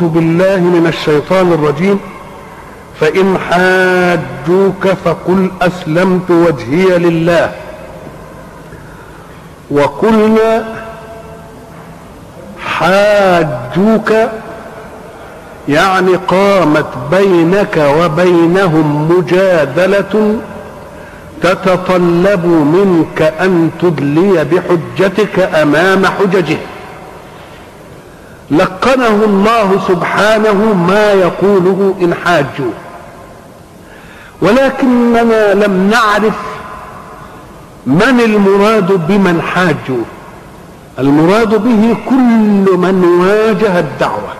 أعوذ بالله من الشيطان الرجيم. فإن حاجوك فقل أسلمت وجهي لله وقلنا حاجوك يعني قامت بينك وبينهم مجادلة تتطلب منك أن تدلي بحجتك أمام حججه. لقنه الله سبحانه ما يقوله إن حاجوا، ولكننا لم نعرف من المراد بمن حاجوا. المراد به كل من واجه الدعوة،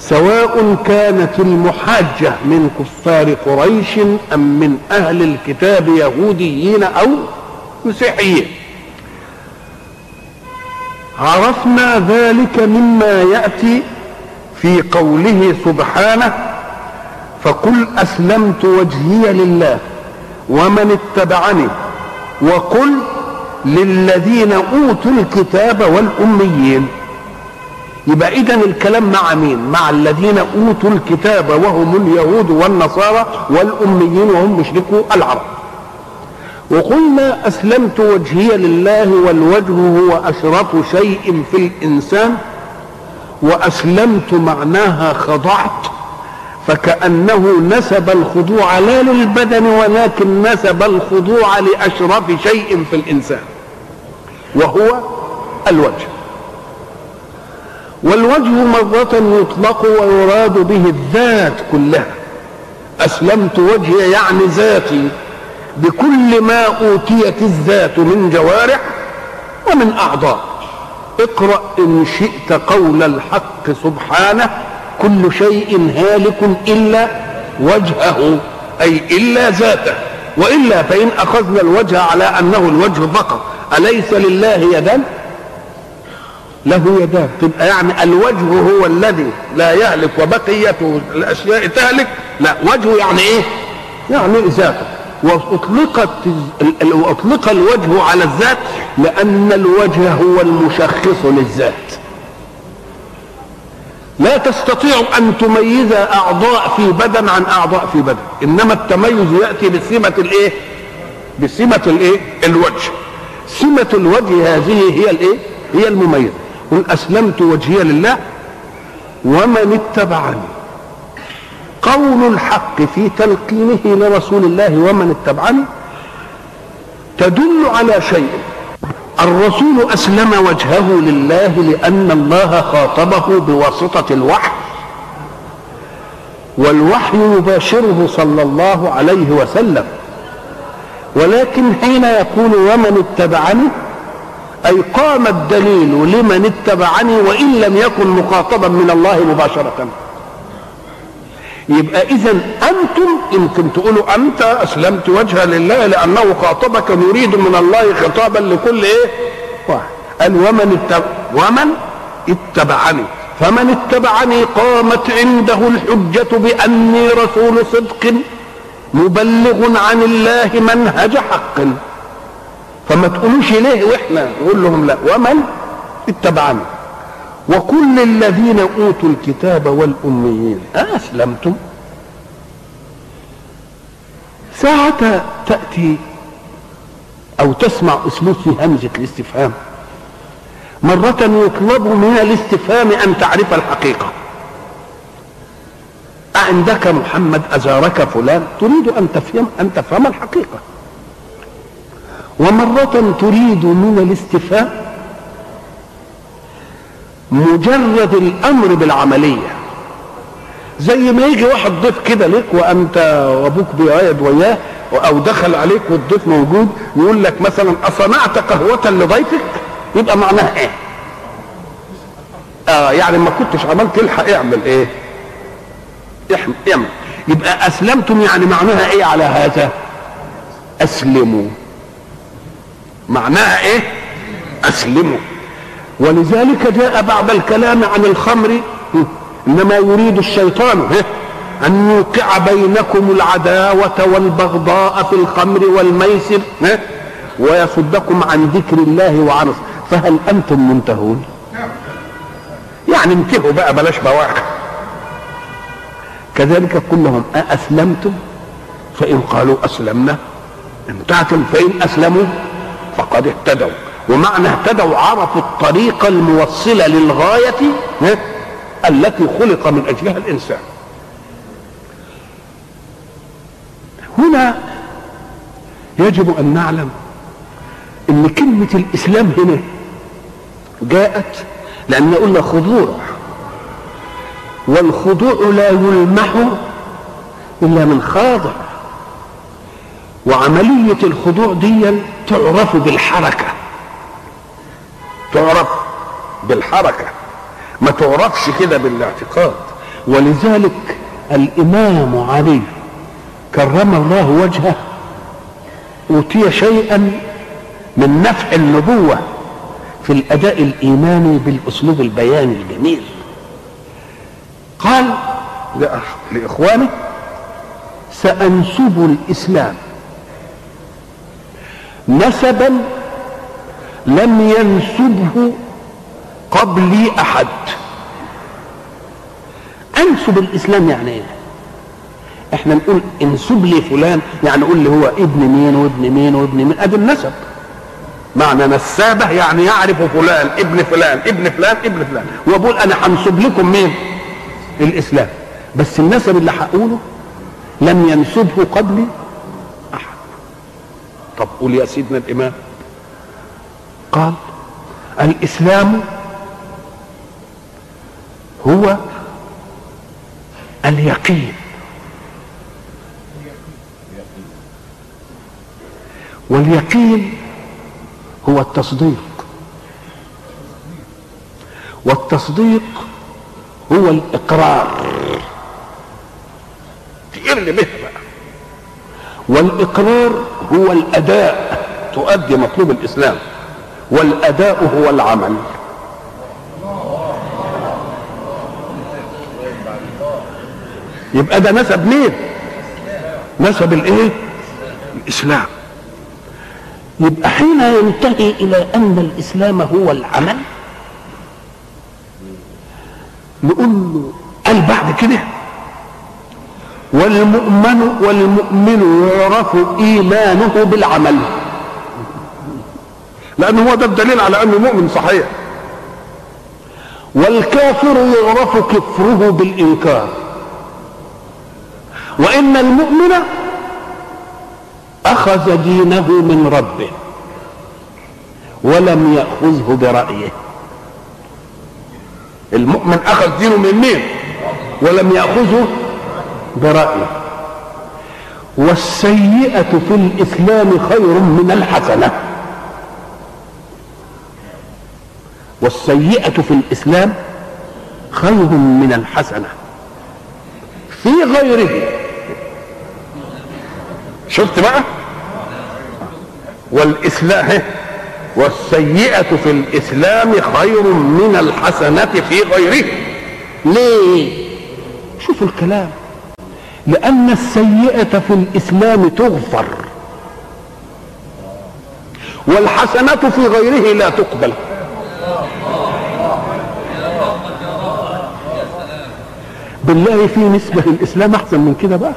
سواء كانت المحاجة من كفار قريش أم من أهل الكتاب يهوديين أو مسيحيين. عرفنا ذلك مما يأتي في قوله سبحانه فقل أسلمت وجهي لله ومن اتبعني وقل للذين أوتوا الكتاب والأميين. يبقى إذن الكلام مع مين؟ مع الذين أوتوا الكتاب وهم اليهود والنصارى والأميين وهم مشركو العرب. وقلنا أسلمت وجهي لله، والوجه هو أشرف شيء في الإنسان، وأسلمت معناها خضعت، فكأنه نسب الخضوع لا للبدن ولكن نسب الخضوع لأشرف شيء في الإنسان وهو الوجه. والوجه مرة يطلق ويراد به الذات كلها. أسلمت وجهي يعني ذاتي بكل ما أوتيت الذات من جوارح ومن أعضاء. اقرأ إن شئت قول الحق سبحانه كل شيء هالك إلا وجهه، أي إلا ذاته، وإلا فإن أخذنا الوجه على أنه الوجه فقط. أليس لله يدان؟ له يدان. تبقى يعني الوجه هو الذي لا يهلك وبقيته الأشياء تهلك. لا، وجه يعني إيه؟ يعني ذاته. وأطلق الوجه على الذات لأن الوجه هو المشخص للذات. لا تستطيع أن تميز أعضاء في بدن عن أعضاء في بدن، إنما التميز يأتي بسمة الإيه؟ بسمة الإيه؟ الوجه. سمة الوجه هذه هي الإيه؟ هي المميزة. قل أسلمت وجهي لله ومن اتبعني. قول الحق في تلقينه لرسول الله ومن اتبعني تدل على شيء. الرسول أسلم وجهه لله لأن الله خاطبه بواسطة الوحي، والوحي يباشره صلى الله عليه وسلم. ولكن حين يقول ومن اتبعني، أي قام الدليل لمن اتبعني وإن لم يكن مخاطبا من الله مباشرة. يبقى إذن أنتم يمكن تقولوا أنت أسلمت وجهه لله لأنه خاطبك، يريد من الله خطابا لكل إيه؟ واحد. قال ومن اتبعني، فمن اتبعني قامت عنده الحجة بأني رسول صدق مبلغ عن الله منهج حق. فما تقولوش ليه وإحنا نقول لهم لا، ومن اتبعني وكل الذين أوتوا الكتاب والأميين أسلمتم. ساعة تأتي أو تسمع أسلوب في همزة الاستفهام. مرة يطلب من الاستفهام أن تعرف الحقيقة. أعندك محمد؟ أزارك فلان؟ تريد أن تفهم الحقيقة. ومرة تريد من الاستفهام مجرد الامر بالعمليه، زي ما يجي واحد ضيف كده لك وانت وابوك بيعيد وياه او دخل عليك والضيف موجود، يقول لك مثلا اصنعت قهوه لضيفك، يبقى معناها ايه؟ يعني ما كنتش عملت، الحق اعمل ايه؟ اعمل. يبقى اسلمتم يعني معناها ايه على هذا؟ اسلموا معناها ايه؟ اسلموا. ولذلك جاء بعض الكلام عن الخمر إنما يريد الشيطان أن يوقع بينكم العداوة والبغضاء في الخمر والميسر ويصدكم عن ذكر الله وعن فهل أنتم منتهون؟ يعني انتهوا بقى، بلاش بواقع. كذلك قل لهم أأسلمتم؟ فإن قالوا أسلمنا امتعتم، فإن أسلموا فقد اهتدوا. ومعنى اهتدوا عرفوا الطريقة الموصلة للغاية التي خلق من أجلها الإنسان. هنا يجب أن نعلم أن كلمة الإسلام هنا جاءت لأن قلنا خضوع، والخضوع لا يلمح إلا من خاضع، وعملية الخضوع دي تعرف بالحركة، تعرف بالحركة، ما تعرفش كده بالاعتقاد. ولذلك الإمام علي كرم الله وجهه أوتي شيئا من نفع النبوة في الأداء الإيماني بالأسلوب البياني الجميل. قال لإخوانه: سأنسب الإسلام نسبا لم ينسبه قبلي أحد. أنسب الإسلام يعني إيه؟ احنا نقول انسب لي فلان، يعني قول لي هو ابن مين وابن مين وابن مين، ادي النسب. معنى نسابه يعني يعرف فلان ابن فلان ابن فلان ابن فلان، وبقول انا هنسب لكم مين؟ الاسلام. بس النسب اللي هقوله لم ينسبه قبلي احد. طب قول يا سيدنا الامام. قال: الاسلام هو اليقين، واليقين هو التصديق، والتصديق هو الإقرار. تقل به بقى. والإقرار هو الأداء، تؤدي مطلوب الإسلام، والأداء هو العمل. يبقى ده نسب مين؟ نسب الإيه؟ الإسلام. يبقى حين ينتهي إلى أن الإسلام هو العمل نقول له قال بعد كده: والمؤمن يعرف إيمانه بالعمل، لأنه هو ده الدليل على أنه مؤمن صحيح. والكافر يعرف كفره بالإنكار، وإن المؤمن أخذ دينه من ربه ولم يأخذه برأيه. المؤمن أخذ دينه من مين؟ ولم يأخذه برأيه. والسيئة في الإسلام خير من الحسنة، والسيئة في الإسلام خير من الحسنة في غيره. شفت بقى؟ والإسلام والسيئة في الإسلام خير من الحسنة في غيره. ليه؟ شوفوا الكلام. لأن السيئة في الإسلام تغفر، والحسنة في غيره لا تقبل. بالله في نسبة الإسلام أحسن من كده بقى.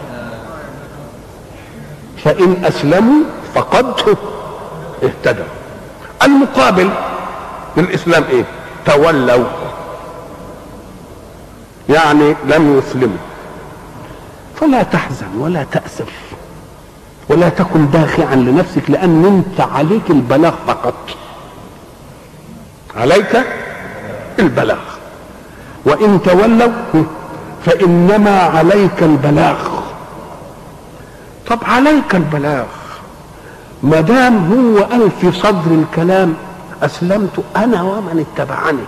فإن أسلموا فقد اهتدوا. المقابل للإسلام إيه؟ تولوا، يعني لم يسلموا. فلا تحزن ولا تأسف ولا تكن داخعا لنفسك، لأن أنت عليك البلاغ فقط، عليك البلاغ. وإن تولوا فإنما عليك البلاغ. طب عليك البلاغ ما دام هو قال في صدر الكلام اسلمت انا ومن اتبعني،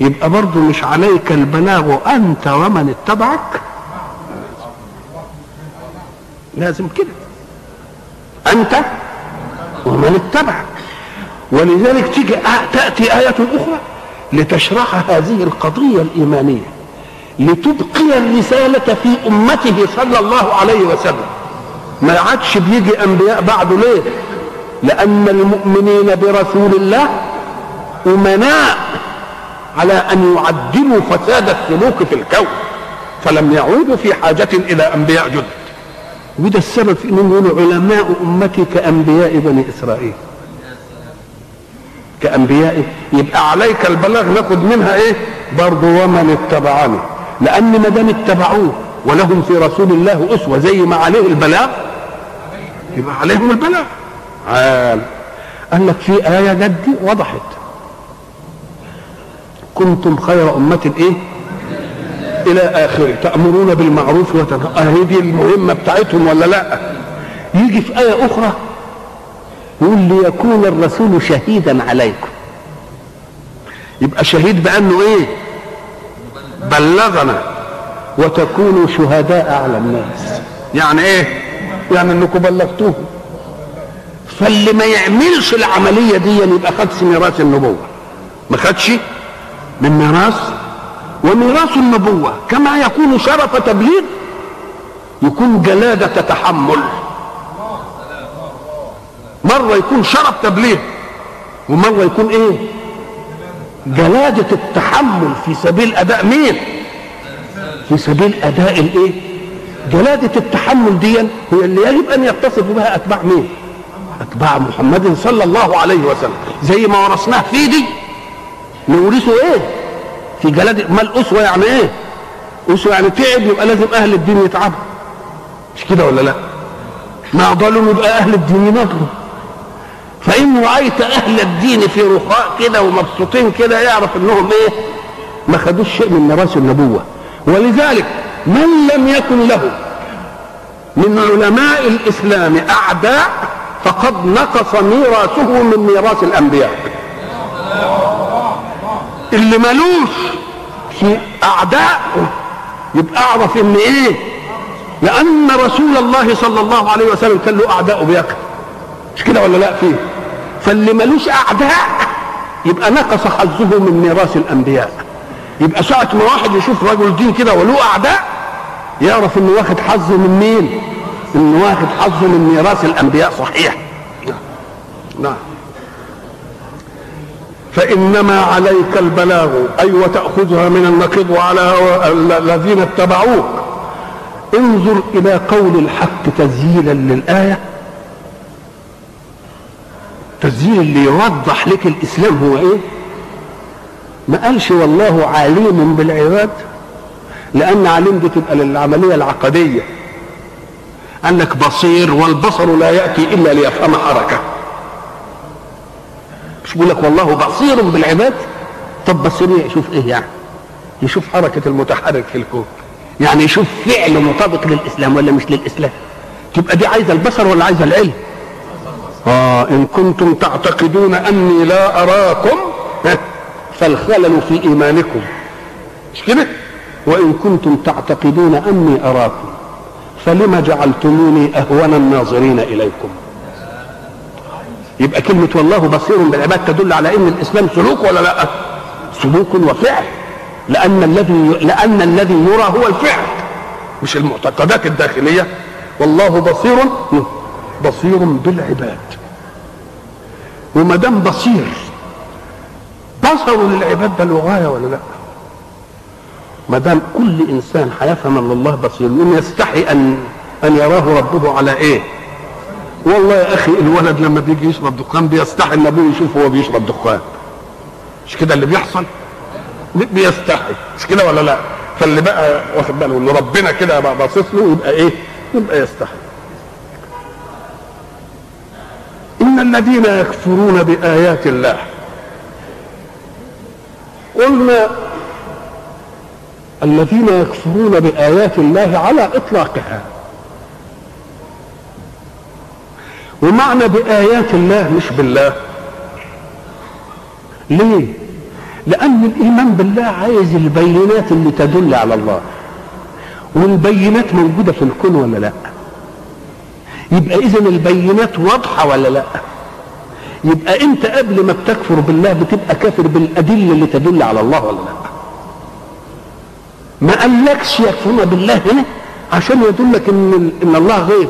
يبقى برضه مش عليك البلاغ انت ومن اتبعك، لازم كده انت ومن اتبعك. ولذلك تأتي آية اخرى لتشرح هذه القضية الإيمانية، لتبقي الرسالة في أمته صلى الله عليه وسلم. ما عادش بيجي أنبياء بعده. ليه؟ لأن المؤمنين برسول الله أمناء على أن يعدلوا فساد السلوك في الكون، فلم يعودوا في حاجة إلى أنبياء جدد. وده السبب في أنهم يقولوا علماء أمتي كأنبياء بني إسرائيل، كأنبياء. يبقى عليك البلاغ ناخد منها إيه برضو ومن اتبعني، لأن ما دام اتبعوه ولهم في رسول الله أسوة زي ما عليه البلاغ يبقى عليهم البلاغ. قال لك في آية جدي وضحت، كنتم خير أمة إيه إلى آخره، تأمرون بالمعروف وتنهون، دي المهمة بتاعتهم ولا لأ؟ يجي في آية أخرى يقول ليكون الرسول شهيدا عليكم، يبقى شهيد بأنه إيه بلغنا، وتكونوا شهداء على الناس، يعني إيه؟ يعني أنكم بلغتوه. فاللي ما يعملش العملية دي يبقى خدش ميراث النبوة، ما خدش من ميراث، وميراث النبوة كما يكون شرف تبليغ يكون جلادة تحمل، مرة يكون شرف تبليغ ومرة يكون ايه جلادة التحمل في سبيل اداء مين، في سبيل اداء الايه. جلادة التحمل دي هي اللي يجب ان يتصف بها اتباع مين، اتباع محمد صلى الله عليه وسلم، زي ما ورثناه فيه دي نورثه ايه في جلاد. ما الاسوه يعني ايه؟ اسوه يعني تعب، يبقى لازم اهل الدين يتعبوا، مش كده ولا لا؟ ما ضلوا يبقى اهل الدين ينضلوا. فان رايت اهل الدين في رخاء كده ومبسوطين كده يعرف انهم ايه ما خدوش شيء من ميراث النبوه. ولذلك من لم يكن له من علماء الاسلام اعداء فقد نقص ميراثه من ميراث الانبياء. اللي ملوش في اعداء يبقى اعرف ان ايه، لان رسول الله صلى الله عليه وسلم كان له اعداء بيقتل، مش كده ولا لا؟ فيه. فاللي ملوش اعداء يبقى نقص حظه من ميراث الانبياء. يبقى ساعه ما واحد يشوف رجل دين كده وله اعداء يعرف انه واخد حظه من مين، انه واخد حظه من ميراث الانبياء. صحيح، نعم. فإنما عليك البلاغ، أي أيوة وتأخذها من النقيض وعلى الذين اتبعوك. انظر إلى قول الحق تزييلا للآية، تزييل اللي يوضح لك الإسلام هو إيه. ما قالش والله عليم بالعباد، لأن عليم دي تبقى للعملية العقدية. قال لك بصير، والبصر لا يأتي إلا ليفهم حركة. مش بيقول لك والله بصير بالعباد، طب بصير يشوف ايه يعني؟ يشوف حركه المتحرك في الكون، يعني يشوف فعل مطابق للاسلام ولا مش للاسلام. تبقى دي عايزه البصر ولا عايزه العلم؟ ان كنتم تعتقدون اني لا اراكم فالخلل في ايمانكم، مش كده؟ وان كنتم تعتقدون اني اراكم فلما جعلتموني اهون الناظرين اليكم. يبقى كلمة والله بصير بالعباد تدل على ان الاسلام سلوك ولا لا؟ سلوك وفعل، لان الذي يرى هو الفعل مش المعتقدات الداخلية. والله بصير بالعباد، وما دام بصير بصر للعباد ده الغاية ولا لا؟ ما دام كل انسان هيفهم ان الله بصير، وان يستحي ان يراه ربه على ايه. والله يا اخي الولد لما بيجي يشرب دخان بيستحي ان ابوه يشوفه وهو بيشرب دخان، مش كده اللي بيحصل؟ بيستحي، مش كده ولا لا؟ فاللي بقى واخد باله ان ربنا كده باصص له يبقى ايه، يبقى يستحي. ان الذين يكفرون بايات الله، قلنا الذين يكفرون بايات الله على اطلاقها. ومعنى بآيات الله مش بالله. ليه؟ لأن الإيمان بالله عايز البينات اللي تدل على الله، والبينات موجودة في الكون ولا لا؟ يبقى إذن البينات واضحة ولا لا؟ يبقى أنت قبل ما بتكفر بالله بتبقى كافر بالأدلة اللي تدل على الله ولا لا؟ ما قالكش يكفرون بالله هنا عشان يدلك إن الله غيب،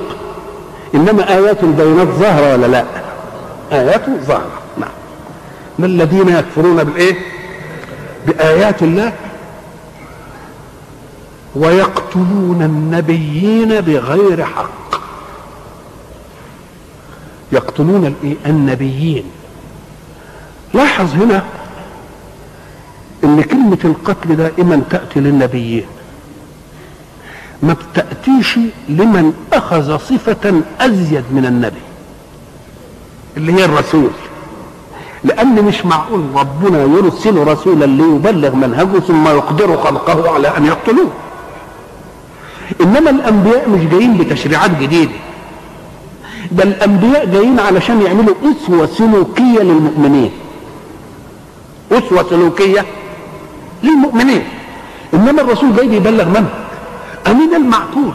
إنما آيات البينات ظاهرة ولا لا؟ آيات ظاهرة، نعم. ما الذين يكفرون بالإيه؟ بآيات الله ويقتلون النبيين بغير حق. يقتلون النبيين. لاحظ هنا ان كلمة القتل دائما تأتي للنبيين، ما بتأتيش لمن اخذ صفة ازيد من النبي اللي هي الرسول، لان مش معقول ربنا يرسل رسولا ليبلغ منهجه ثم يقدر خلقه على ان يقتلوه. انما الانبياء مش جايين بتشريعات جديدة، ده الانبياء جايين علشان يعملوا اسوة سلوكية للمؤمنين، اسوة سلوكية للمؤمنين. انما الرسول جاي بيبلغ منه. امين المعقول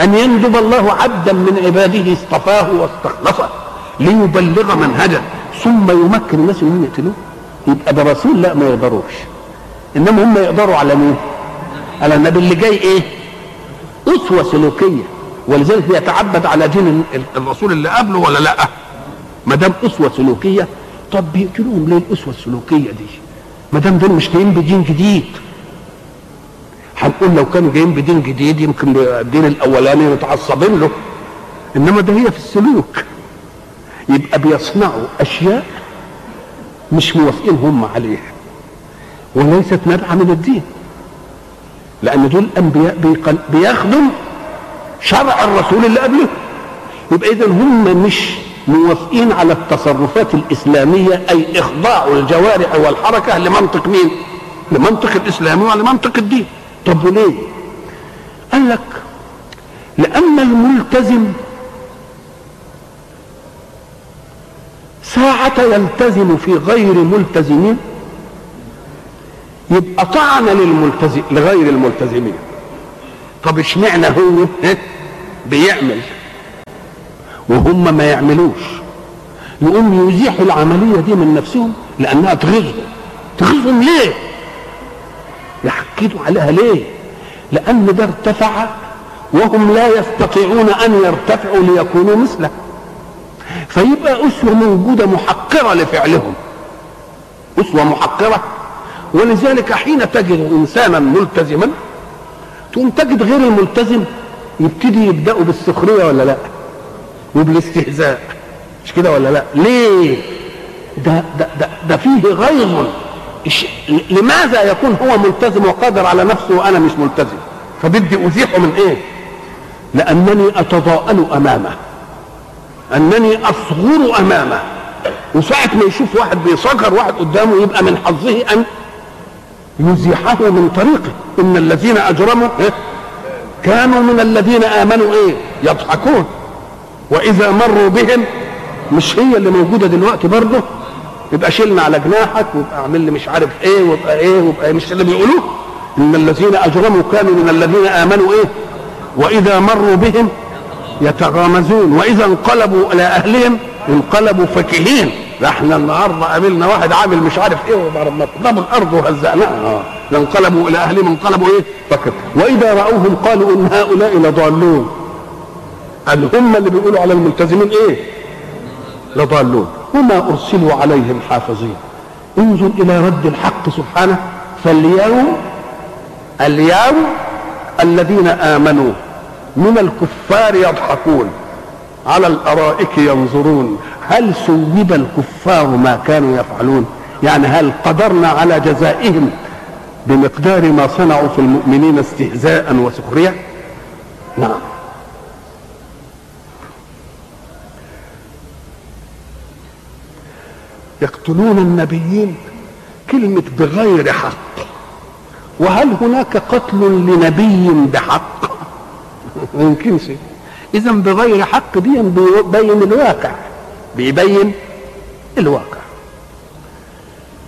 ان يندب الله عبدا من عباده اصطفاه واستخلصه ليبلغ منهجه ثم يمكن الناس انهم يقتلوه؟ يبقى ده رسول لا ما يقدروش. انما هم يقدروا على مين؟ على النبي اللي جاي ايه؟ اسوة سلوكية، ولذلك يتعبد على دين الرسول اللي قبله ولا لا؟ ما دام اسوة سلوكية، طب بيقتلوهم ليه الاسوة السلوكية دي؟ ما دام دول مش جايين بدين جديد. هنقول لو كانوا جايين بدين جديد يمكن الدين الاولاني متعصبين له، انما ده هي في السلوك. يبقى بيصنعوا اشياء مش موافقين هم عليها وليست نابعه من الدين، لان دول انبياء بيخدم شرع الرسول اللي قبله. يبقى اذا هم مش موافقين على التصرفات الاسلاميه، اي اخضاع الجوارح والحركه لمنطق مين؟ لمنطق الاسلام ولمنطق الدين. طب وليه؟ قال لك لان الملتزم ساعة يلتزم في غير ملتزمين يبقى طعن لغير الملتزمين. طب اشمعنى هو بيعمل وهم ما يعملوش؟ يقوم يزيح العملية دي من نفسهم لأنها تغيظهم. تغيظهم ليه؟ يحكدوا عليها ليه؟ لأن ده ارتفع وهم لا يستطيعون أن يرتفعوا ليكونوا مثله، فيبقى أسوة موجودة محقرة لفعلهم، أسوة محقرة. ولذلك حين تجد إنسانا ملتزما تقوم تجد غير الملتزم يبدأوا بالسخرية ولا لا؟ وبالاستهزاء، مش كده ولا لا؟ ليه؟ ده فيه غيظ. لماذا يكون هو ملتزم وقادر على نفسه وأنا مش ملتزم؟ فبدي أزيحه من إيه؟ لأنني أتضاءل أمامه، انني اصغر امامه، وساعه ما يشوف واحد بيصغر واحد قدامه يبقى من حظه ان يزيحه من طريقه. ان الذين اجرموا كانوا من الذين امنوا ايه؟ يضحكون، واذا مروا بهم. مش هي اللي موجوده دلوقتي برضه؟ يبقى شيلنا على جناحك ويبقى اعمل لي مش عارف ايه ويبقى ايه ويبقى إيه. مش اللي بيقولوه ان الذين اجرموا كانوا من الذين امنوا ايه؟ واذا مروا بهم يتغامزون، واذا انقلبوا الى اهلهم انقلبوا فكهين. احنا النهارده قابلنا واحد عامل مش عارف ايه وضربوا الارض وهزقناها، انقلبوا الى اهلهم انقلبوا ايه؟ فكهين. واذا راوهم قالوا ان هؤلاء لضالون. قال هم اللي بيقولوا على الملتزمين ايه؟ لضالون، وما ارسلوا عليهم حافظين. انظر الى رد الحق سبحانه، فاليوم الذين امنوا من الكفار يضحكون على الارائك ينظرون هل ثوب الكفار ما كانوا يفعلون. يعني هل قدرنا على جزائهم بمقدار ما صنعوا في المؤمنين استهزاء وسخريه؟ نعم. يقتلون النبيين، كلمه بغير حق. وهل هناك قتل لنبي بحق؟ ما يمكنش. اذا بغير حق دي بيبين الواقع، بيبين الواقع.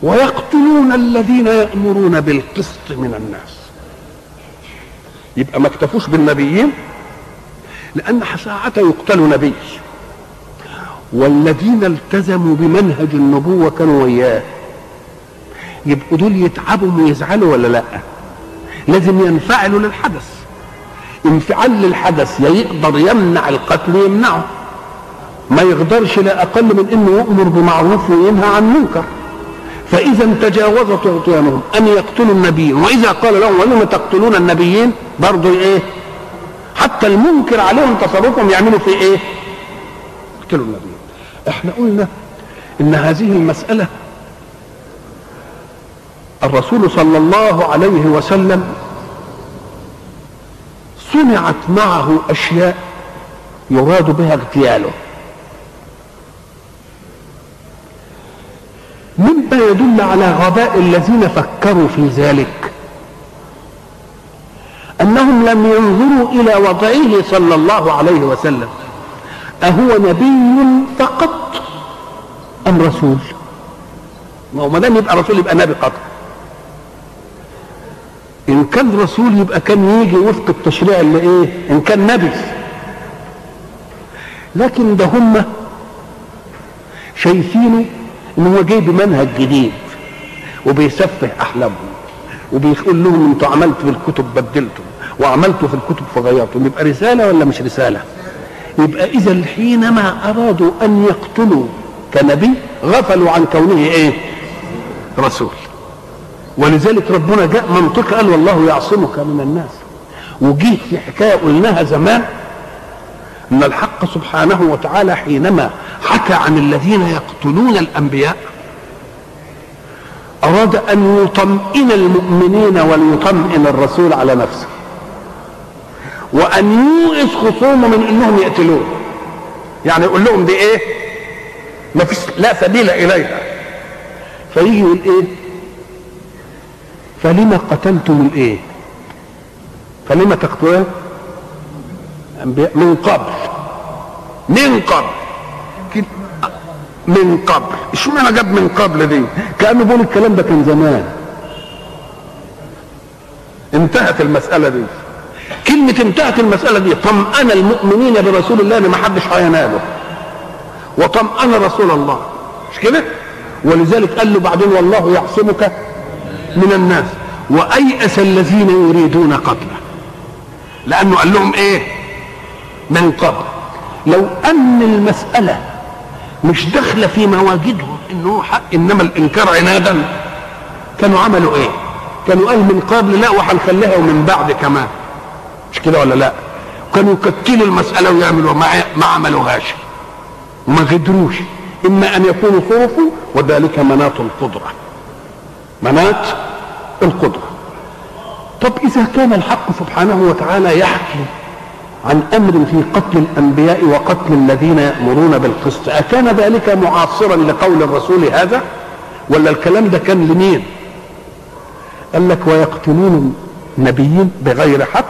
ويقتلون الذين يأمرون بالقسط من الناس. يبقى ما اكتفوش بالنبيين، لان ساعة يقتل نبي، والذين التزموا بمنهج النبوة كانوا وياه، يبقوا دول يتعبوا ويزعلوا ولا لا؟ لازم ينفعلوا للحدث. انفعال للحدث يقدر يمنع القتل يمنعه، ما يقدرش لا اقل من انه يامر بمعروف وينهى عن منكر. فإذا تجاوزت عصيانهم أن يقتلوا النبيين، وإذا قال لهم ولم تقتلون النبيين برضو إيه؟ حتى المنكر عليهم تصرفهم يعملوا في إيه؟ يقتلوا النبيين. إحنا قلنا إن هذه المسألة الرسول صلى الله عليه وسلم صنعت معه أشياء يراد بها اغتياله، مما يدل على غباء الذين فكروا في ذلك، أنهم لم ينظروا إلى وضعه صلى الله عليه وسلم، أهو نبي فقط أم رسول؟ وما دام يبقى رسول يبقى نبي قط. إن كان رسول يبقى كان يجي وفق التشريع اللي إيه؟ إن كان نبي. لكن ده هم شايفينه إن هو جاي بمنهج جديد وبيسفه أحلامهم وبيقول لهم أنتوا عملتوا في الكتب بدلتوا وعملتوا في الكتب فغيرتوا، يبقى رسالة ولا مش رسالة؟ يبقى إذا حينما أرادوا أن يقتلوا كنبي غفلوا عن كونه إيه؟ رسول. ولذلك ربنا جاء منطقة قال والله يعصمك من الناس. وجيت في حكاية قلناها زمان أن الحق سبحانه وتعالى حينما حكى عن الذين يقتلون الأنبياء أراد أن يطمئن المؤمنين وليطمئن الرسول على نفسه، وأن يوئس خصومه من أنهم يقتلوه، يعني يقول لهم دي إيه؟ ما فيش لا سبيل إليها. فيجي يقول إيه؟ فلما قتلتم الإيه؟ فلما تقتلون من قبل من قبل اشمعنى جاب من قبل دي؟ كانه بيقول الكلام ده كان زمان، انتهت المساله دي. كلمه انتهت المساله دي طمأن المؤمنين برسول الله ان ما حدش هيناله، وطمأن رسول الله، مش كده؟ ولذلك قال له بعدين والله يعصمك من الناس وأيأس الذين يريدون قتله، لانه قال لهم ايه؟ من قبل. لو ان المساله مش داخله في مواجدهم انه حق، انما الانكار عنادا، كانوا عملوا ايه؟ كانوا قال من قبل لا وهنخليها ومن بعد كمان، مش كده ولا لا؟ كانوا يكتلوا المساله ويعملوا ما عملوهاش وما غدروش، اما ان يكونوا صرفوا، وذلك مناط القدره، مناط القدره. طب اذا كان الحق سبحانه وتعالى يحكي عن أمر في قتل الأنبياء وقتل الذين يأمرون بالقسط، أكان ذلك معاصرا لقول الرسول هذا ولا الكلام ده كان لمين؟ قال لك ويقتلون النبيين بغير حق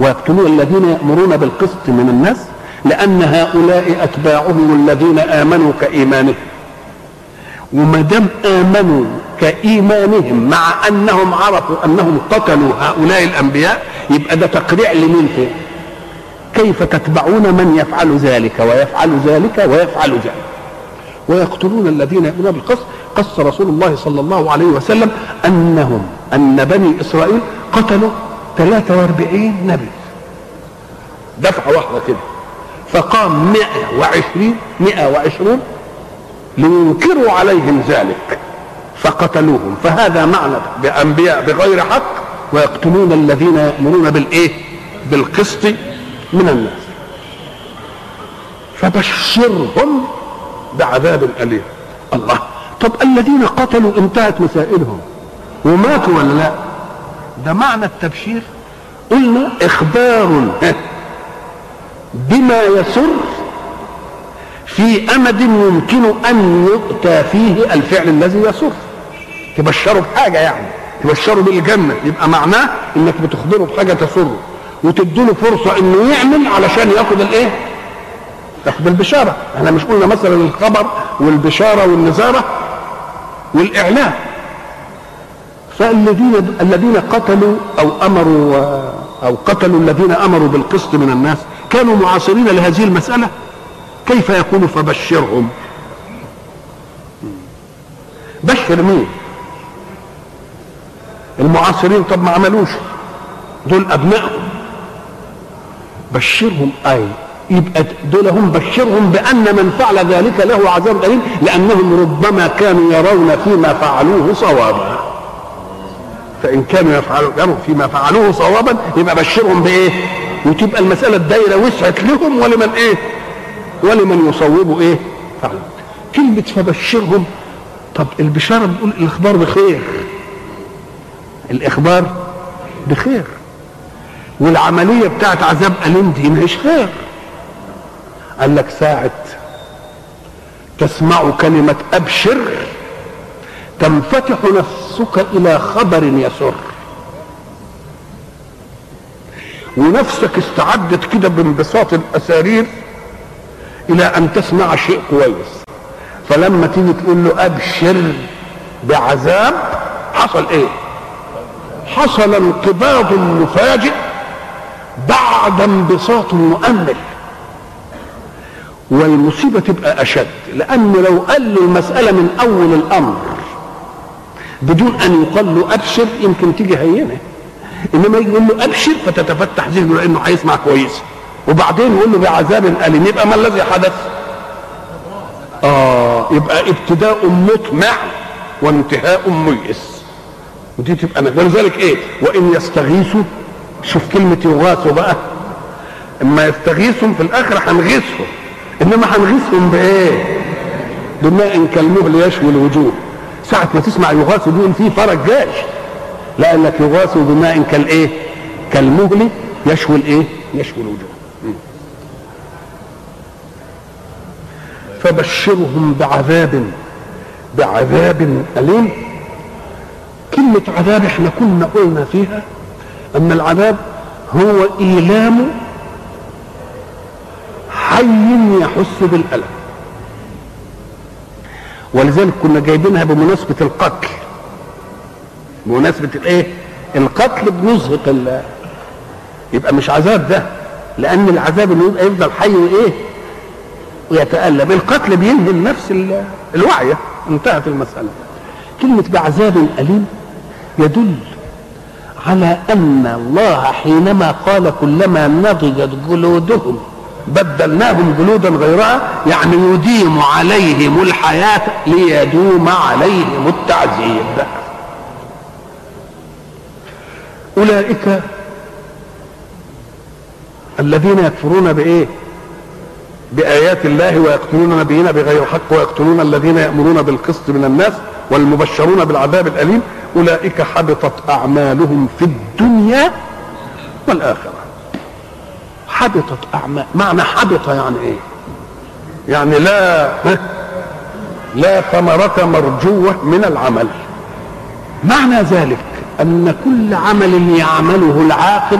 ويقتلون الذين يأمرون بالقسط من الناس، لأن هؤلاء أتباعهم الذين آمنوا كإيمانهم، وما دام آمنوا كإيمانهم مع أنهم عرفوا أنهم قتلوا هؤلاء الأنبياء يبقى ده تقريع لمين فيه؟ كيف تتبعون من يفعل ذلك ويفعل ذلك ويفعل ذلك ويقتلون الذين يأمرون بالقسط؟ قص رسول الله صلى الله عليه وسلم أن بني إسرائيل قتلوا 43 نبي دفعة واحدة كده، فقام 120 لينكروا عليهم ذلك فقتلوهم. فهذا معنى بأنبياء بغير حق ويقتلون الذين يأمرون بالإيه؟ بالقسط من الناس، فبشرهم بعذاب أليم. الله، طب الذين قتلوا انتهت مسائلهم وماتوا ولا لا؟ ده معنى التبشير قلنا إخبار بما يسر في أمد يمكن أن يؤتى فيه الفعل الذي يسر. تبشروا بحاجة، يعني تبشروا بالجنة، يبقى معناه إنك بتخبره بحاجة تسره وتديله فرصه انه يعمل علشان ياخد الايه؟ ياخد البشاره. احنا مش قلنا مثلا الخبر والبشاره والنذاره والاعلام؟ فالذين قتلوا او امروا او قتلوا الذين امروا بالقسط من الناس كانوا معاصرين لهذه المساله، كيف يكون فبشرهم؟ بشر مين؟ المعاصرين. طب ما عملوش، دول ابنائهم. بشرهم أي يبقى دول هم بشرهم بأن من فعل ذلك له عذاب أليم، لأنهم ربما كانوا يرون فيما فعلوه صوابا، فإن كانوا يرون فيما فعلوه صوابا يبقى بشرهم بإيه، وتبقى المسألة الدائرة وسعت لهم ولمن إيه، ولمن يصوبوا إيه فعلا. كلمة فبشرهم، طب البشارة بتقول الإخبار بخير، الإخبار بخير، والعملية بتاعت عذاب أليم دي مش خير. قال لك ساعة تسمع كلمة أبشر تنفتح نفسك إلى خبر يسر، ونفسك استعدت كده بانبساط الأسارير إلى أن تسمع شيء كويس، فلما تيجي تقول له أبشر بعذاب حصل إيه؟ حصل انقباض مفاجئ بعد انبساط مؤمل، والمصيبة تبقى أشد، لأن لو قال له المسألة من أول الأمر بدون أن يقال له أبشر يمكن تيجي هينة، إنما يقول له أبشر فتتفتح ذهنه لأنه هيسمع كويس، وبعدين يقول له بعذاب أليم، يبقى ما الذي حدث؟ يبقى ابتداء مطمع وانتهاء ميئس، ودي تبقى ولذلك ايه، وان يستغيثوا، شوف كلمه يغاثوا بقى، اما يستغيثهم في الاخر هنغيثهم، انما هنغيثهم بايه؟ بماء كالمهل يشوي الوجوه. ساعه ما تسمع يغاثوا دول في فرج جاي، لانك يغاثوا بماء كالايه، كالمهل يشوي الايه، يشوي الوجوه. فبشرهم بعذاب أليم. كلمة عذاب احنا كنا قلنا فيها أن العذاب هو إيلام حي يحس بالألم، ولذلك كنا جايبينها بمناسبة القتل، بمناسبة الايه، القتل بنزهق الله، يبقى مش عذاب ده، لأن العذاب اللي يبقى يفضل حي ايه ويتألم، القتل بينهي النفس الوعية، انتهت المسألة. كلمة بعذاب أليم يدل على أن الله حينما قال كلما نضجت جلودهم بدلناهم جلودا غيرها، يعني يديم عليهم الحياة ليدوم عليهم التعذيب. أولئك الذين يكفرون بإيه؟ بآيات الله ويقتلون نبينا بغير حق ويقتلون الذين يأمرون بالقسط من الناس والمبشرون بالعذاب الأليم، أولئك حبطت أعمالهم في الدنيا والآخرة. حبطت أعمال، معنى حبط يعني إيه؟ يعني لا ثمرة مرجوة من العمل. معنى ذلك أن كل عمل يعمله العاقل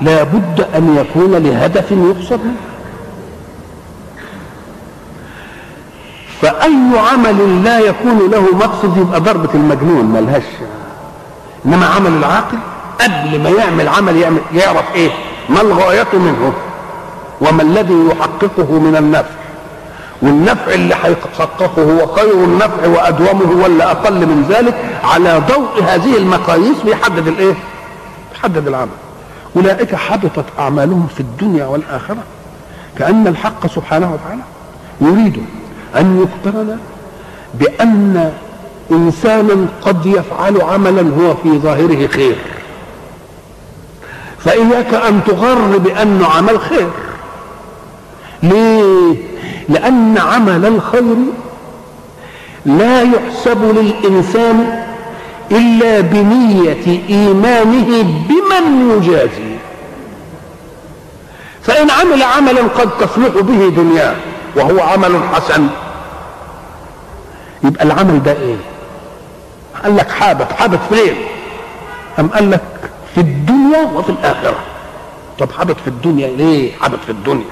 لا بد أن يكون لهدف يقصد منه، فأي عمل لا يكون له مقصد يبقى ضربة المجنون ملهاش، إنما عمل العاقل قبل ما يعمل عمل يعرف إيه ما الغاية منه وما الذي يحققه من النفع، والنفع اللي هيحققه هو خير النفع وأدومه ولا أقل من ذلك، على ضوء هذه المقاييس بيحدد الإيه؟ بيحدد العمل. أولئك حبطت أعمالهم في الدنيا والآخرة، كأن الحق سبحانه وتعالى يريد أن يخبرنا بأن إنسانا قد يفعل عملا هو في ظاهره خير، فإياك أن تغر بأنه عمل خير. ليه؟ لأن عمل الخير لا يحسب للإنسان إلا بنية إيمانه بمن يجازي، فإن عمل عملا قد تصلح به دنياه وهو عمل حسن يبقى العمل ده ايه؟ قال لك حابط فين؟ أم قال لك في الدنيا وفي الآخرة. طب حابط في الدنيا ليه؟ حابط في الدنيا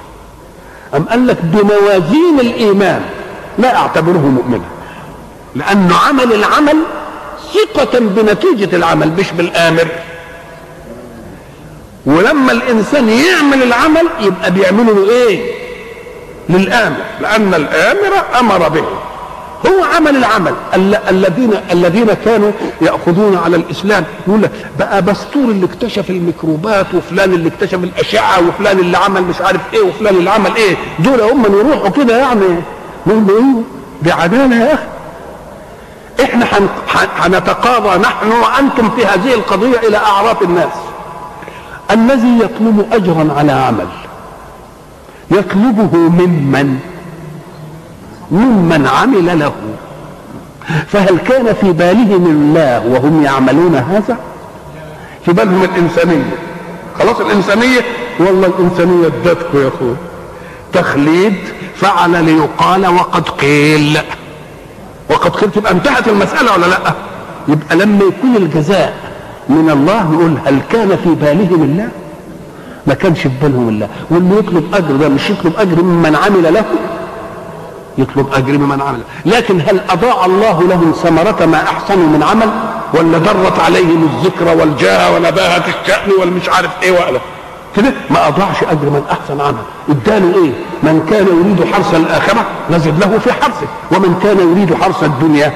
أم قال لك بموازين الإيمان لا أعتبره مؤمنا، لأنه عمل العمل ثقة بنتيجة العمل مش بالآمر، ولما الإنسان يعمل العمل يبقى بيعمله ايه؟ للآمر، لأن الآمر أمر به، هو عمل العمل. الذين كانوا يأخذون على الإسلام يقول لك بقى بستور اللي اكتشف الميكروبات وفلان اللي اكتشف الأشعة وفلان اللي عمل مش عارف ايه وفلان اللي عمل ايه، دول هم يروحوا كده يعني نقول بعدالة يا أخي. احنا هنتقاضى نحن وأنتم في هذه القضية إلى أعراف الناس. الذي يطلب أجرا على عمل يطلبه ممن عمل له، فهل كان في بالهم الله وهم يعملون هذا؟ في بالهم الإنسانية، خلاص الإنسانية، والله الإنسانية ادتكم يا أخويا تخليد فعل ليقال وقد قيل. وقد قيل تبقى انتهت المسألة ولا لأ؟ يبقى لما يكون الجزاء من الله نقول هل كان في بالهم الله؟ ما كانش في بالهم الله. واللي يطلب أجر ده مش يطلب أجر ممن عمل له، يطلب أجر ممن عمل، لكن هل أضاع الله لهم ثمرة ما أحسنوا من عمل، ولا درت عليهم الذكر والجاه ونباهة الشأن والمش عارف إيه وأله كده؟ ما أضاعش أجر من أحسن عمل. اداله إيه؟ من كان يريد حرث الآخرة نزد له في حرثه، ومن كان يريد حرث الدنيا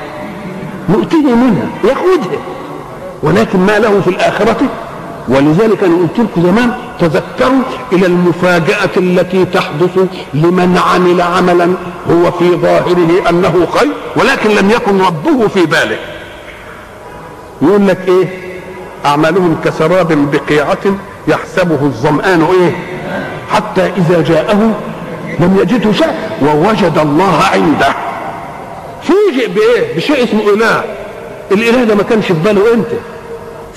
نؤتيه منها ياخدها، ولكن ما له في الآخرة. ولذلك أنا قلت لكم زمان تذكروا إلى المفاجأة التي تحدث لمن عمل عملا هو في ظاهره أنه خير ولكن لم يكن ربه في باله. يقول لك إيه؟ أعمالهم كسراب بقيعة يحسبه الظمآن إيه؟ حتى إذا جاءه لم يجده شيء ووجد الله عنده. فوجئ بإيه؟ بشيء اسمه إله. الإله ده ما كانش في باله أنت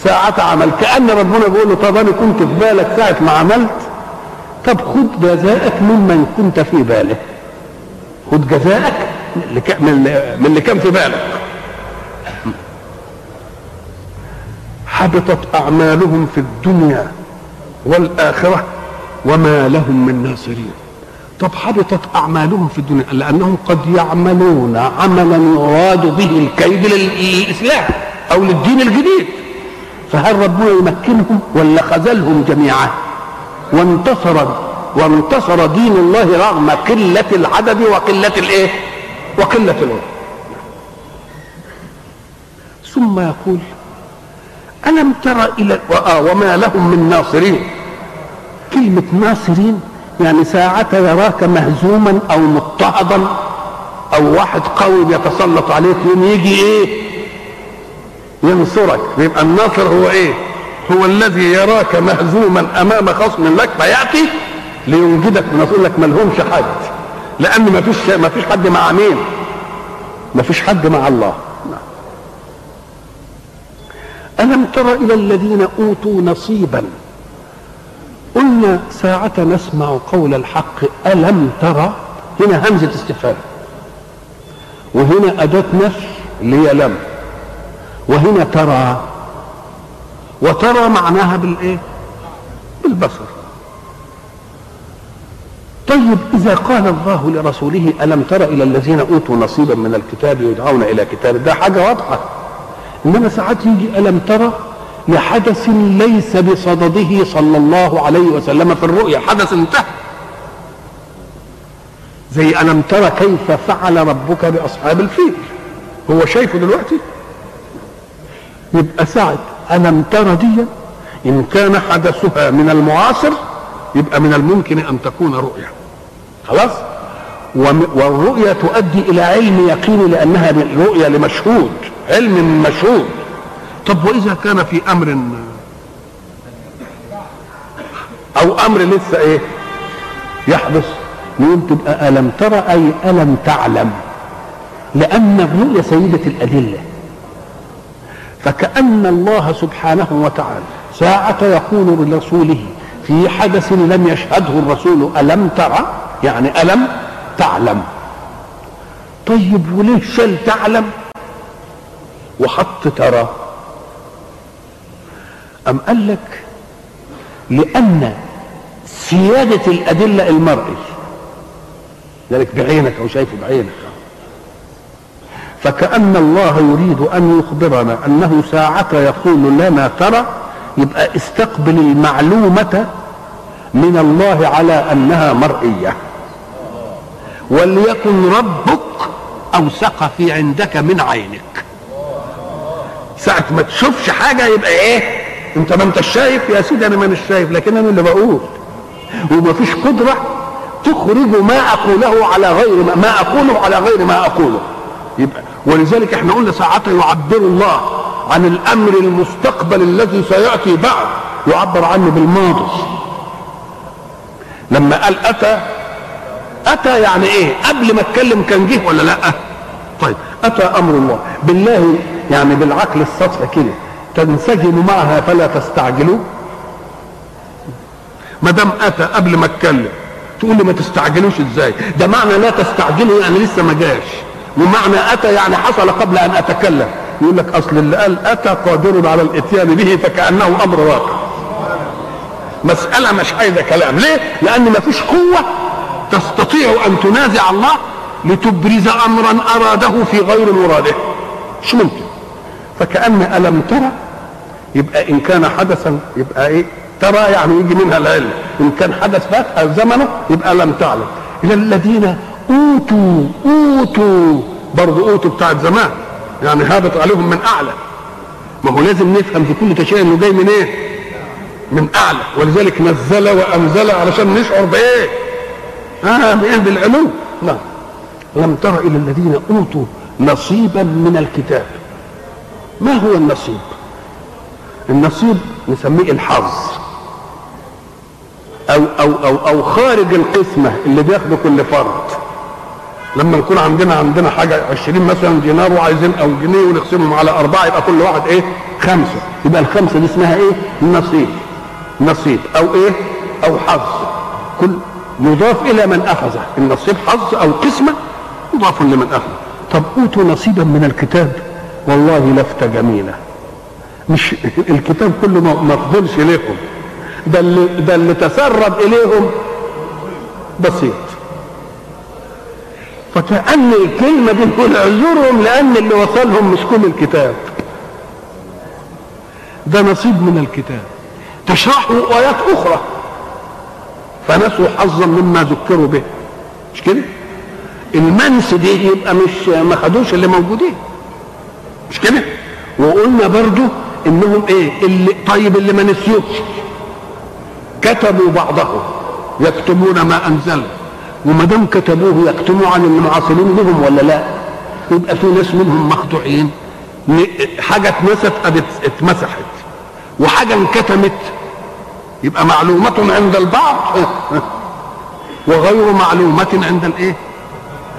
ساعة عمل، كأن ربنا بيقول له طب أنا كنت في بالك ساعة ما عملت، طب خد جزاءك ممن كنت في باله، خد جزاءك من اللي كان في بالك. حبطت أعمالهم في الدنيا والآخرة وما لهم من ناصرين. طب حبطت أعمالهم في الدنيا لأنهم قد يعملون عملا يراد به الكيد للإسلام أو للدين الجديد، فهل ربنا يمكنهم ولا خذلهم جميعا؟ وانتصر دين الله رغم قلة العدد وقلة الايه؟ وقلة العدد. ثم يقول ألم ترى إلى وما لهم من ناصرين. كلمة ناصرين يعني ساعة يراك مهزوما أو مضطهدا أو واحد قوي بيتسلط عليك يوم يجي إيه؟ ينصرك. يبقى الناصر هو ايه؟ هو الذي يراك مهزوما امام خصم لك فياتي لينجدك من يقول لك ما لهمش حد، لان ما فيش حد مع مين؟ ما فيش حد مع الله. الم تر الى الذين اوتوا نصيبا قلنا ساعة نسمع قول الحق. الم ترى هنا همزة استفهام، وهنا أداة نفي ليلم، وهنا ترى، وترى معناها بالايه؟ بالبصر. طيب إذا قال الله لرسوله ألم تر إلى الذين أوتوا نصيبا من الكتاب يدعون إلى كتاب، ده حاجة واضحة. إنما ساعات يجي ألم ترى لحدث ليس بصدده صلى الله عليه وسلم في الرؤيا، حدث انتهى، زي ألم ترى كيف فعل ربك بأصحاب الفيل، هو شايفه دلوقتي. يبقى ساعة ألم تر دي إن كان حدثها من المعاصر يبقى من الممكن أن تكون رؤية، خلاص؟ والرؤية تؤدي إلى علم يقين لأنها رؤية لمشهود، علم مشهود. طب وإذا كان في أمر أو أمر لسه إيه يحدث، ممكن تبقى ألم ترى أي ألم تعلم، لأن الرؤية سيدة الأدلة. فكأن الله سبحانه وتعالى ساعة يقول لرسوله في حدث لم يشهده الرسول ألم ترى، يعني ألم تعلم. طيب وليه شال تعلم وحط ترى؟ أم قال لك لأن سيادة الأدلة المرئي، ذلك بعينك أو شايفه بعينك، فكأن الله يريد أن يخبرنا أنه ساعة يقول لنا ترى، يبقى استقبل المعلومة من الله على أنها مرئية، وليكن ربك أوسق في عندك من عينك. ساعة ما تشوفش حاجة يبقى ايه؟ انت ما انتش شايف يا سيدي، انا ما انتش شايف لكن انا اللي بقول، ومفيش قدرة تخرج ما اقوله على غير ما اقوله على غير ما اقوله. يبقى ولذلك احنا قلنا ساعتها يعبر الله عن الامر المستقبل الذي سيأتي بعد، يعبر عنه بالماضي. لما قال اتى، اتى يعني ايه؟ قبل ما اتكلم كان جه ولا لا؟ طيب اتى امر الله. بالله يعني بالعقل السطحي كده تنسجم معها فلا تستعجلوا. ما دام اتى قبل ما اتكلم تقول لي ما تستعجلوش ازاي؟ ده معنى لا تستعجلوا يعني لسه ما جاش، ومعنى اتى يعني حصل قبل ان اتكلم. يقول لك اصل اللي قال اتى قادر على الاتيان به فكانه امر واقع. مساله مش عايزه كلام، ليه؟ لان ما فيش قوه تستطيع ان تنازع الله لتبرز امرا اراده في غير مراده، مش ممكن. فكأن ألم ترى، يبقى إن كان حدثا يبقى إيه؟ ترى يعني يجي منها العلم، إن كان حدث فات أو زمنه يبقى لم تعلم. إلى الذين أوتوا برضه أوتوا بتاعت زمان يعني هابط عليهم من أعلى. ما هو لازم نفهم في كل تشريع إنه جاي من إيه؟ من أعلى، ولذلك نزل وأنزل علشان نشعر بإيه؟ بإيه؟ بالعلو. نعم. لم ترى إلى الذين أوتوا نصيبا من الكتاب. ما هو النصيب؟ النصيب نسميه الحظ أو خارج القسمة اللي بياخده كل فرد. لما نكون عندنا حاجة 20 مثلا دينار وعايزين أو جنيه ونقسمهم على 4 يبقى كل واحد إيه؟ 5. يبقى ال5 دي اسمها إيه؟ نصيب أو إيه؟ أو حظ. كل مضاف إلى من أخذه، النصيب حظ أو قسمة مضاف لمن أخذه. طب أوتوا نصيبا من الكتاب، والله لفتة جميلة. مش الكتاب كله ما فضلش ليكم، ده اللي تسرب إليهم بسيط. فكأن الكلمة دي نقول اعذرهم لأن اللي وصلهم مش كل الكتاب، ده نصيب من الكتاب. تشرحوا آيات أخرى فنسوا حظا مما ذكروا به، مش كده؟ المنس دي يبقى مش ما خدوش اللي موجودين، مش كده؟ وقلنا برضو انهم ايه اللي طيب اللي ما نسيوش كتبوا بعضهم يكتبون ما انزل. وما دام كتبوه يكتبوا عن المعاصرين لهم ولا لا؟ يبقى في ناس منهم مخدوعين، حاجه اتنست اتمسحت، وحاجه انكتمت يبقى معلومه عند البعض وغير معلومه عند الايه؟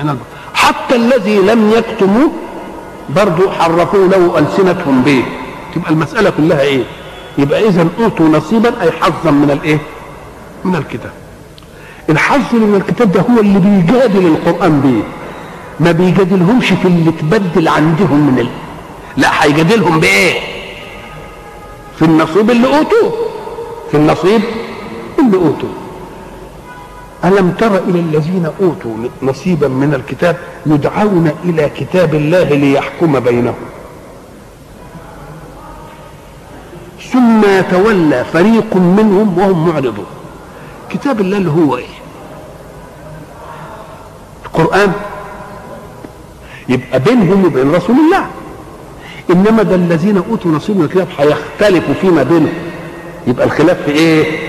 عند البعض. حتى الذي لم يكتموه برضو حرفوا له ألسنتهم به. تبقى المسألة كلها ايه؟ يبقى اذا اوتوا نصيبا اي حظا من الايه؟ من الكتاب. الحظ من الكتاب ده هو اللي بيجادل القرآن به، ما بيجادلهمش في اللي تبدل عندهم من لا، هيجادلهم بايه؟ في النصيب اللي اوتوه، في النصيب اللي اوتوه. ألم تر إلى الذين أوتوا نصيبا من الكتاب يدعون إلى كتاب الله ليحكم بينهم ثم يتولى فريق منهم وهم معرضون. كتاب الله اللي هو إيه؟ القرآن. يبقى بينهم وبين رسول الله. إنما ده الذين أوتوا نصيبا من الكتاب هيختلفوا فيما بينهم، يبقى الخلاف في إيه؟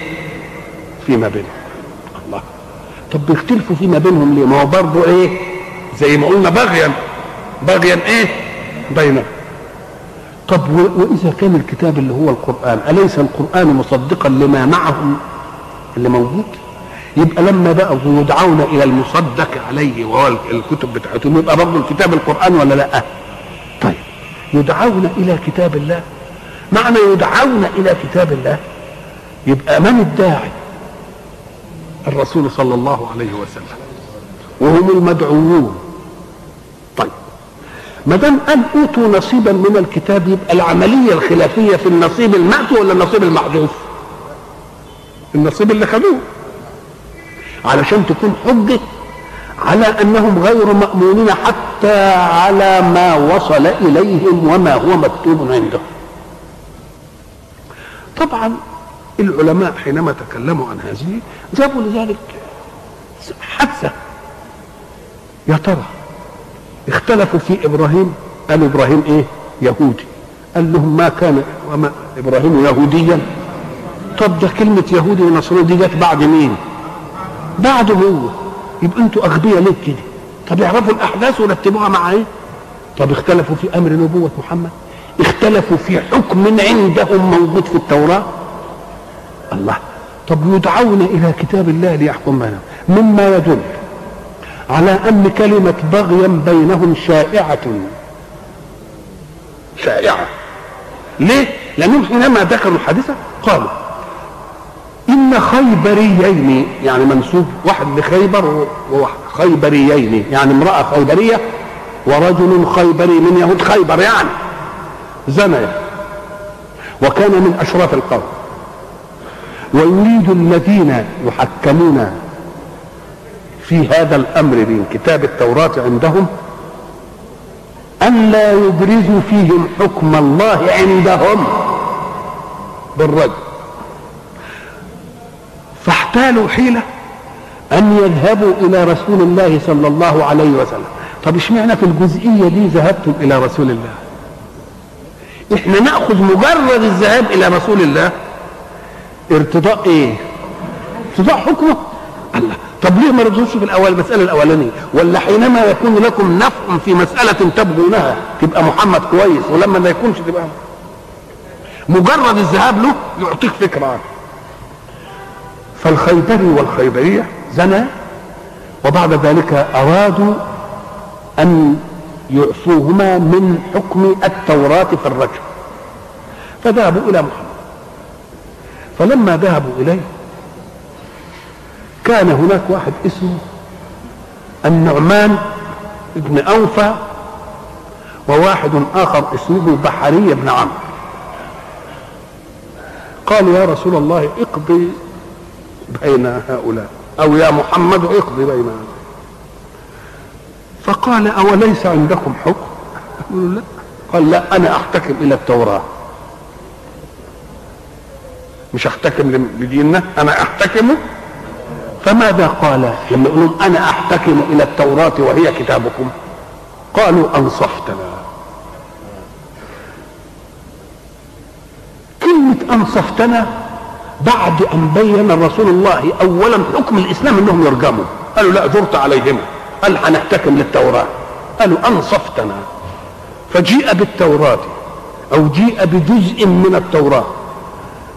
فيما بينهم. طب بيختلفوا فيما بينهم ليه؟ ما هو برضه ايه؟ زي ما قلنا بغيا ايه؟ بينهم. طب واذا كان الكتاب اللي هو القرآن، اليس القرآن مصدقا لما معهم اللي موجود؟ يبقى لما بقوا يدعون الى المصدق عليه وهو الكتب بتاعتهم يبقى برضه الكتاب القرآن ولا لا؟ طيب يدعون الى كتاب الله، معنى يدعون الى كتاب الله يبقى من الداعي؟ الرسول صلى الله عليه وسلم، وهم المدعوون. طيب ما دام قال اوتوا نصيبا من الكتاب يبقى العمليه الخلافيه في النصيب المأتي ولا النصيب المحذوف؟ النصيب اللي خدوه، علشان تكون حجه على انهم غير مأمونين حتى على ما وصل اليهم وما هو مكتوب عندهم. طبعا العلماء حينما تكلموا عن هذه جابوا لذلك حادثة، يا ترى اختلفوا في إبراهيم، قالوا إبراهيم إيه؟ يهودي. قال لهم ما كان وما إبراهيم يهوديا؟ طب ده كلمة يهودي ونصراني دي جت بعد مين؟ بعده هو. يبقى أنتوا أغبياء ليه كده؟ طب يعرفوا الأحداث ورتبوها مع إيه؟ طب اختلفوا في أمر نبوة محمد، اختلفوا في حكم عندهم موجود في التوراة. الله، طب يدعون إلى كتاب الله ليحكم بينهم، مما يدل على أن كلمة بغيا بينهم شائعة. ليه؟ لأنهم حينما ذكروا الحادثة قالوا إن خيبريين، يعني منسوب واحد لخيبر وواحد، خيبريين يعني امرأة خيبرية ورجل خيبري من يهود خيبر يعني زنيا وكان من أشراف القوم، ويريد الذين يحكمون في هذا الأمر من كتاب التوراة عندهم ألا يبرزوا فيهم حكم الله عندهم بالرجل، فاحتالوا حيلة أن يذهبوا إلى رسول الله صلى الله عليه وسلم. طب اشمعنى في الجزئية دي ذهبتم إلى رسول الله؟ احنا نأخذ مجرد الذهاب إلى رسول الله ارتضاء ايه؟ ارتضاء حكمه. الله، طب ليه ما رضوش في الاول المساله الاولانيه؟ ولا حينما يكون لكم نفع في مساله تبغونها تبقى محمد كويس، ولما ما يكونش تبقى مجرد الذهاب له يعطيك فكره عنه. فالخيبري والخيبريه زنا، وبعد ذلك ارادوا ان يعفوهما من حكم التوراه في الرجل، فذهبوا الى محمد. فلما ذهبوا إليه كان هناك واحد اسمه النعمان ابن أوفى، وواحد آخر اسمه بحري بن عمرو. قالوا يا رسول الله اقضي بين هؤلاء، أو يا محمد اقضي بين هؤلاء. فقال أوليس عندكم حكم؟ قالوا لا. قال لا، أنا أحتكم إلى التوراة، مش احتكم لديننا، انا احتكم. فماذا قال لما يقولون انا احتكم الى التوراة وهي كتابكم؟ قالوا انصفتنا. كلمة انصفتنا بعد ان بين رسول الله اولا حكم الاسلام انهم يرجموا، قالوا لا جرت عليهم، قال هنحتكم للتوراة، قالوا انصفتنا. فجيء بالتوراة او جيء بجزء من التوراة،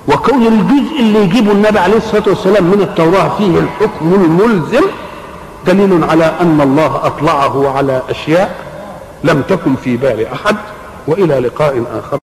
وكون الجزء اللي يجيبه النبي عليه الصلاة والسلام من التوراة فيه الحكم الملزم دليل على أن الله أطلعه على أشياء لم تكن في بال أحد. وإلى لقاء آخر.